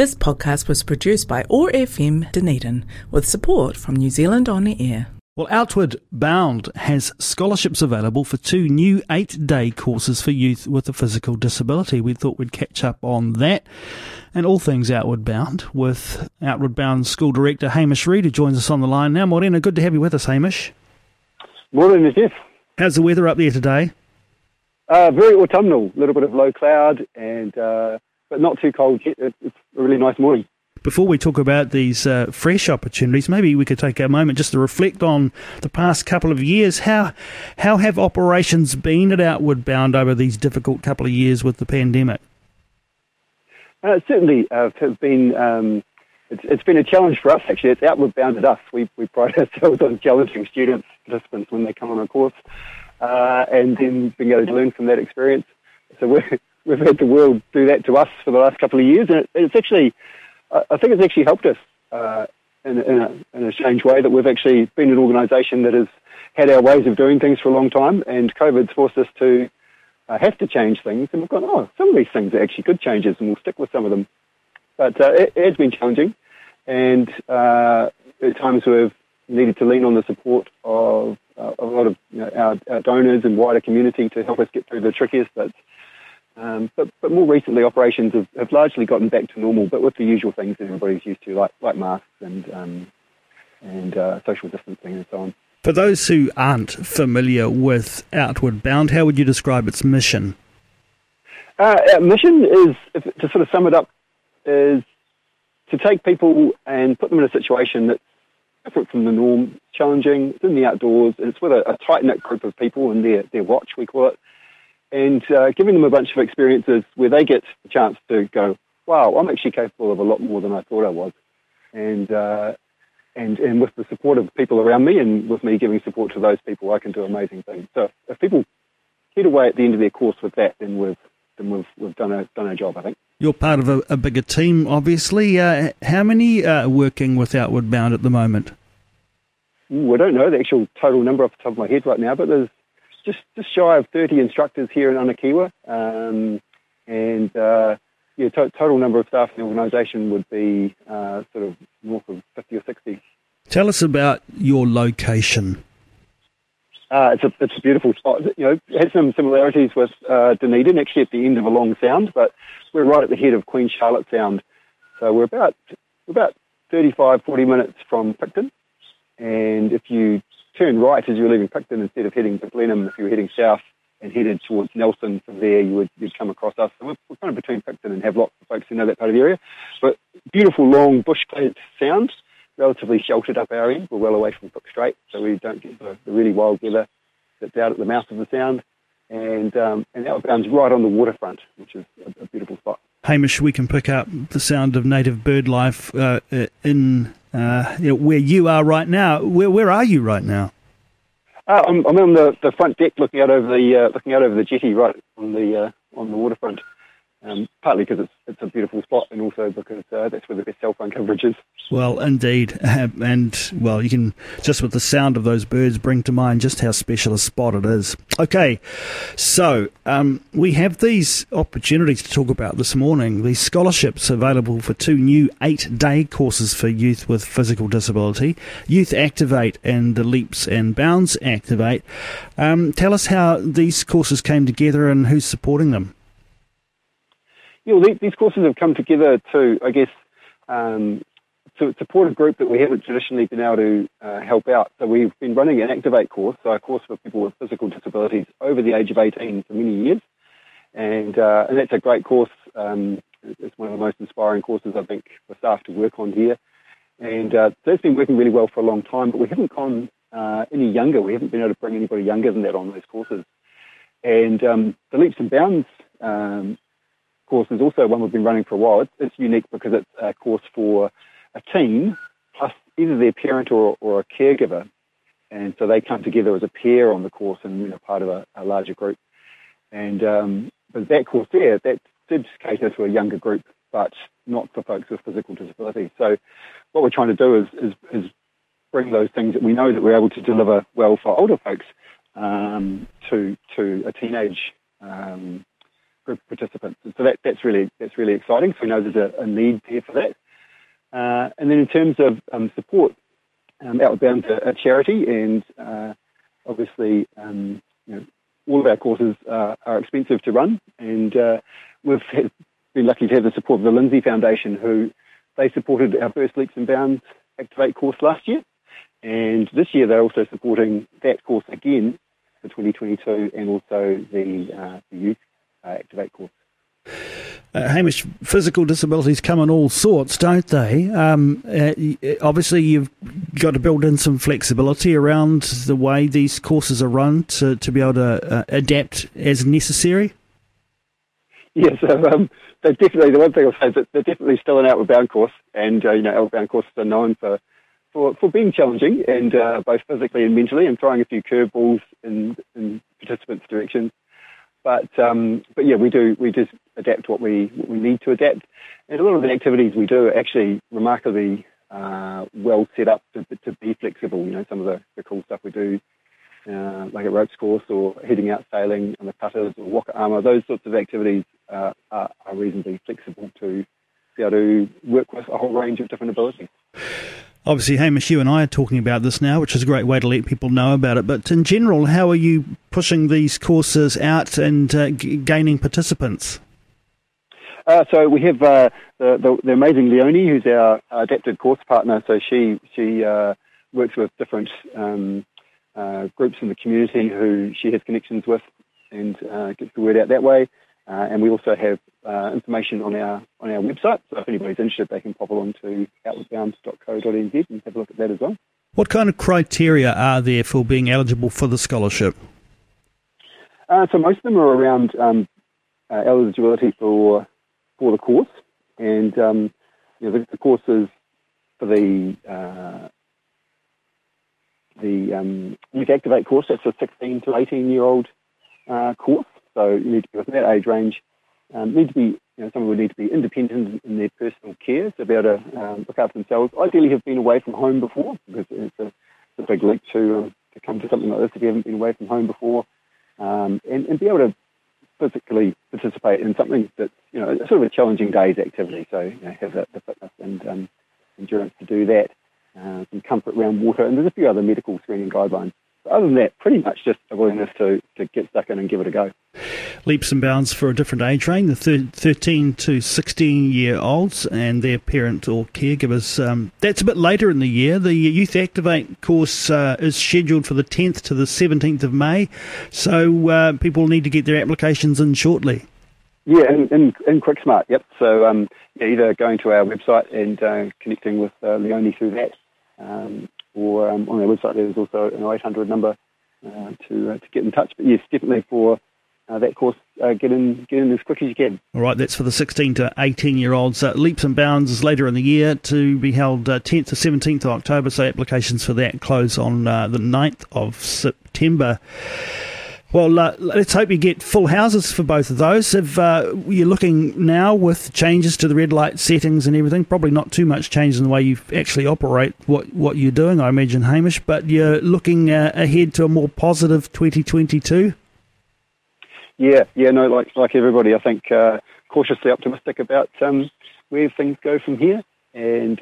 This podcast was produced by OAR FM Dunedin with support from New Zealand On Air. Well, Outward Bound has scholarships available for 2 new 8-day courses for youth with a physical disability. We thought we'd catch up on that and all things Outward Bound with Outward Bound School Director Hamish Reid, who joins us on the line now. Morena, good to have you with us, Hamish. Morena, Jeff. How's the weather up there today? Very autumnal, a little bit of low cloud, and but not too cold yet. It's a really nice morning. Before we talk about these fresh opportunities, maybe we could take a moment just to reflect on the past couple of years. How have operations been at Outward Bound over these difficult couple of years with the pandemic? It's been a challenge for us, actually. It's Outward Bound at us. We pride ourselves on challenging students, participants, when they come on our course, and then being able to learn from that experience. So we've had the world do that to us for the last couple of years, and it's actually... I think it's actually helped us in a strange way, that we've actually been an organisation that has had our ways of doing things for a long time, and COVID's forced us to have to change things, and we've gone, some of these things are actually good changes, and we'll stick with some of them. But it has been challenging, and at times we've needed to lean on the support of a lot of our donors and wider community to help us get through the trickiest bits. But more recently, operations have largely gotten back to normal, but with the usual things that everybody's used to, like masks and social distancing and so on. For those who aren't familiar with Outward Bound, how would you describe its mission? Our mission is, to sort of sum it up, is to take people and put them in a situation that's different from the norm, challenging, it's in the outdoors, and it's with a tight-knit group of people in their watch, we call it, and giving them a bunch of experiences where they get the chance to go, wow, I'm actually capable of a lot more than I thought I was. And with the support of people around me and with me giving support to those people, I can do amazing things. So if people get away at the end of their course with that, then we've done our job, I think. You're part of a bigger team, obviously. How many are working with Outward Bound at the moment? I don't know the actual total number off the top of my head right now, but there's just shy of 30 instructors here in Anakiwa, total number of staff in the organisation would be sort of north of 50 or 60. Tell us about your location. It's a beautiful spot. It has some similarities with Dunedin, actually at the end of a long sound, but we're right at the head of Queen Charlotte Sound, so we're about 35-40 minutes from Picton, and if you turn right as you're leaving Picton instead of heading to Blenheim. If you were heading south and headed towards Nelson from there, you'd come across us. So we're kind of between Picton and Havelock, for folks who know that part of the area. But beautiful, long, bush-clad sound, relatively sheltered up our end. We're well away from Cook Strait, so we don't get the really wild weather that's out at the mouth of the sound. And Outward Bound's right on the waterfront, which is a beautiful spot. Hamish, we can pick up the sound of native bird life where you are right now. Where are you right now? I'm on the front deck, looking out over the jetty, right on the waterfront. Partly because it's a beautiful spot, and also because that's where the best cell phone coverage is. Well, indeed, and you can just with the sound of those birds bring to mind just how special a spot it is. Okay, so we have these opportunities to talk about this morning. These scholarships available for 2 new 8-day courses for youth with physical disability, Youth Activate and the Leaps and Bounds Activate. Tell us how these courses came together and who's supporting them. These courses have come together to support a group that we haven't traditionally been able to help out. So we've been running an Activate course, so a course for people with physical disabilities over the age of 18 for many years. And that's a great course. It's one of the most inspiring courses, I think, for staff to work on here. And that's been working really well for a long time, but we haven't gone any younger. We haven't been able to bring anybody younger than that on those courses. And the Leaps and Bounds course is also one we've been running for a while. It's unique because it's a course for a teen plus either their parent or a caregiver, and so they come together as a pair on the course and part of a larger group. And but that course there, that did cater to a younger group, but not for folks with physical disability. So what we're trying to do is bring those things that we know that we're able to deliver well for older folks to a teenage for participants. And so that's really exciting. So we know there's a need there for that. And then in terms of support, Outward Bound is a charity, and obviously all of our courses are expensive to run, and we've been lucky to have the support of the Lindsay Foundation, who they supported our first Leaps and Bounds Activate course last year, and this year they're also supporting that course again for 2022, and also the Youth Activate course. Hamish, physical disabilities come in all sorts, don't they? Obviously, you've got to build in some flexibility around the way these courses are run to be able to adapt as necessary. Yes, so definitely the one thing I'll say is that they're definitely still an Outward Bound course, and Outward Bound courses are known for being challenging, and both physically and mentally, and throwing a few curveballs in participants' directions. But yeah, we just adapt what we need to adapt, and a lot of the activities we do are actually remarkably well set up to be flexible. Some of the cool stuff we do, like a ropes course or heading out sailing on the cutters or waka ama, those sorts of activities are reasonably flexible to be able to work with a whole range of different abilities. Obviously, Hamish, you and I are talking about this now, which is a great way to let people know about it. But in general, how are you pushing these courses out and gaining participants? So we have the amazing Leonie, who's our adapted course partner. So she works with different groups in the community who she has connections with, and gets the word out that way. And we also have information on our website, so if anybody's interested, they can pop along to outwardbound.co.nz and have a look at that as well. What kind of criteria are there for being eligible for the scholarship? So most of them are around eligibility for the course, and the courses for the Youth Activate course. That's a 16 to 18-year-old course. So you need to be within that age range. Some of them need to be independent in their personal care, so be able to look after themselves. Ideally, have been away from home before, because it's a big leap to come to something like this if you haven't been away from home before, and be able to physically participate in something that's sort of a challenging day's activity. So have the fitness and endurance to do that, some comfort around water, and there's a few other medical screening guidelines. But other than that, pretty much just a willingness to get stuck in and give it a go. Leaps and Bounds for a different age range, the 13 to 16-year-olds and their parent or caregivers. That's a bit later in the year. The Youth Activate course is scheduled for the 10th to the 17th of May, so people need to get their applications in shortly. Yeah, in QuickSmart, yep. So either going to our website and connecting with Leonie through that, or on our website there's also an 0800 number to get in touch. But yes, definitely for that course, get in as quick as you can. All right, that's for the 16 to 18-year-olds. Leaps and Bounds is later in the year, to be held 10th to 17th of October, so applications for that close on the 9th of September. Well, let's hope you get full houses for both of those. If you're looking now with changes to the red light settings and everything, probably not too much change in the way you actually operate what you're doing, I imagine, Hamish, but you're looking ahead to a more positive 2022? Yeah, no, like everybody, I think cautiously optimistic about where things go from here, and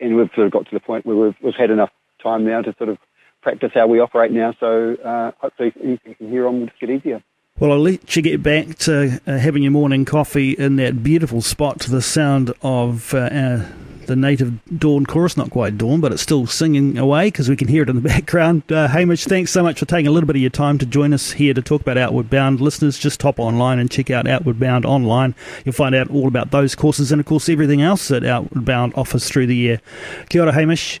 we've sort of got to the point where we've had enough time now to sort of practice how we operate now, so hopefully anything from here on will just get easier. Well, I'll let you get back to having your morning coffee in that beautiful spot to the sound of the native dawn chorus, not quite dawn, but it's still singing away because we can hear it in the background. Hamish, thanks so much for taking a little bit of your time to join us here to talk about Outward Bound. Listeners, just hop online and check out Outward Bound online. You'll find out all about those courses and, of course, everything else that Outward Bound offers through the year. Kia ora, Hamish.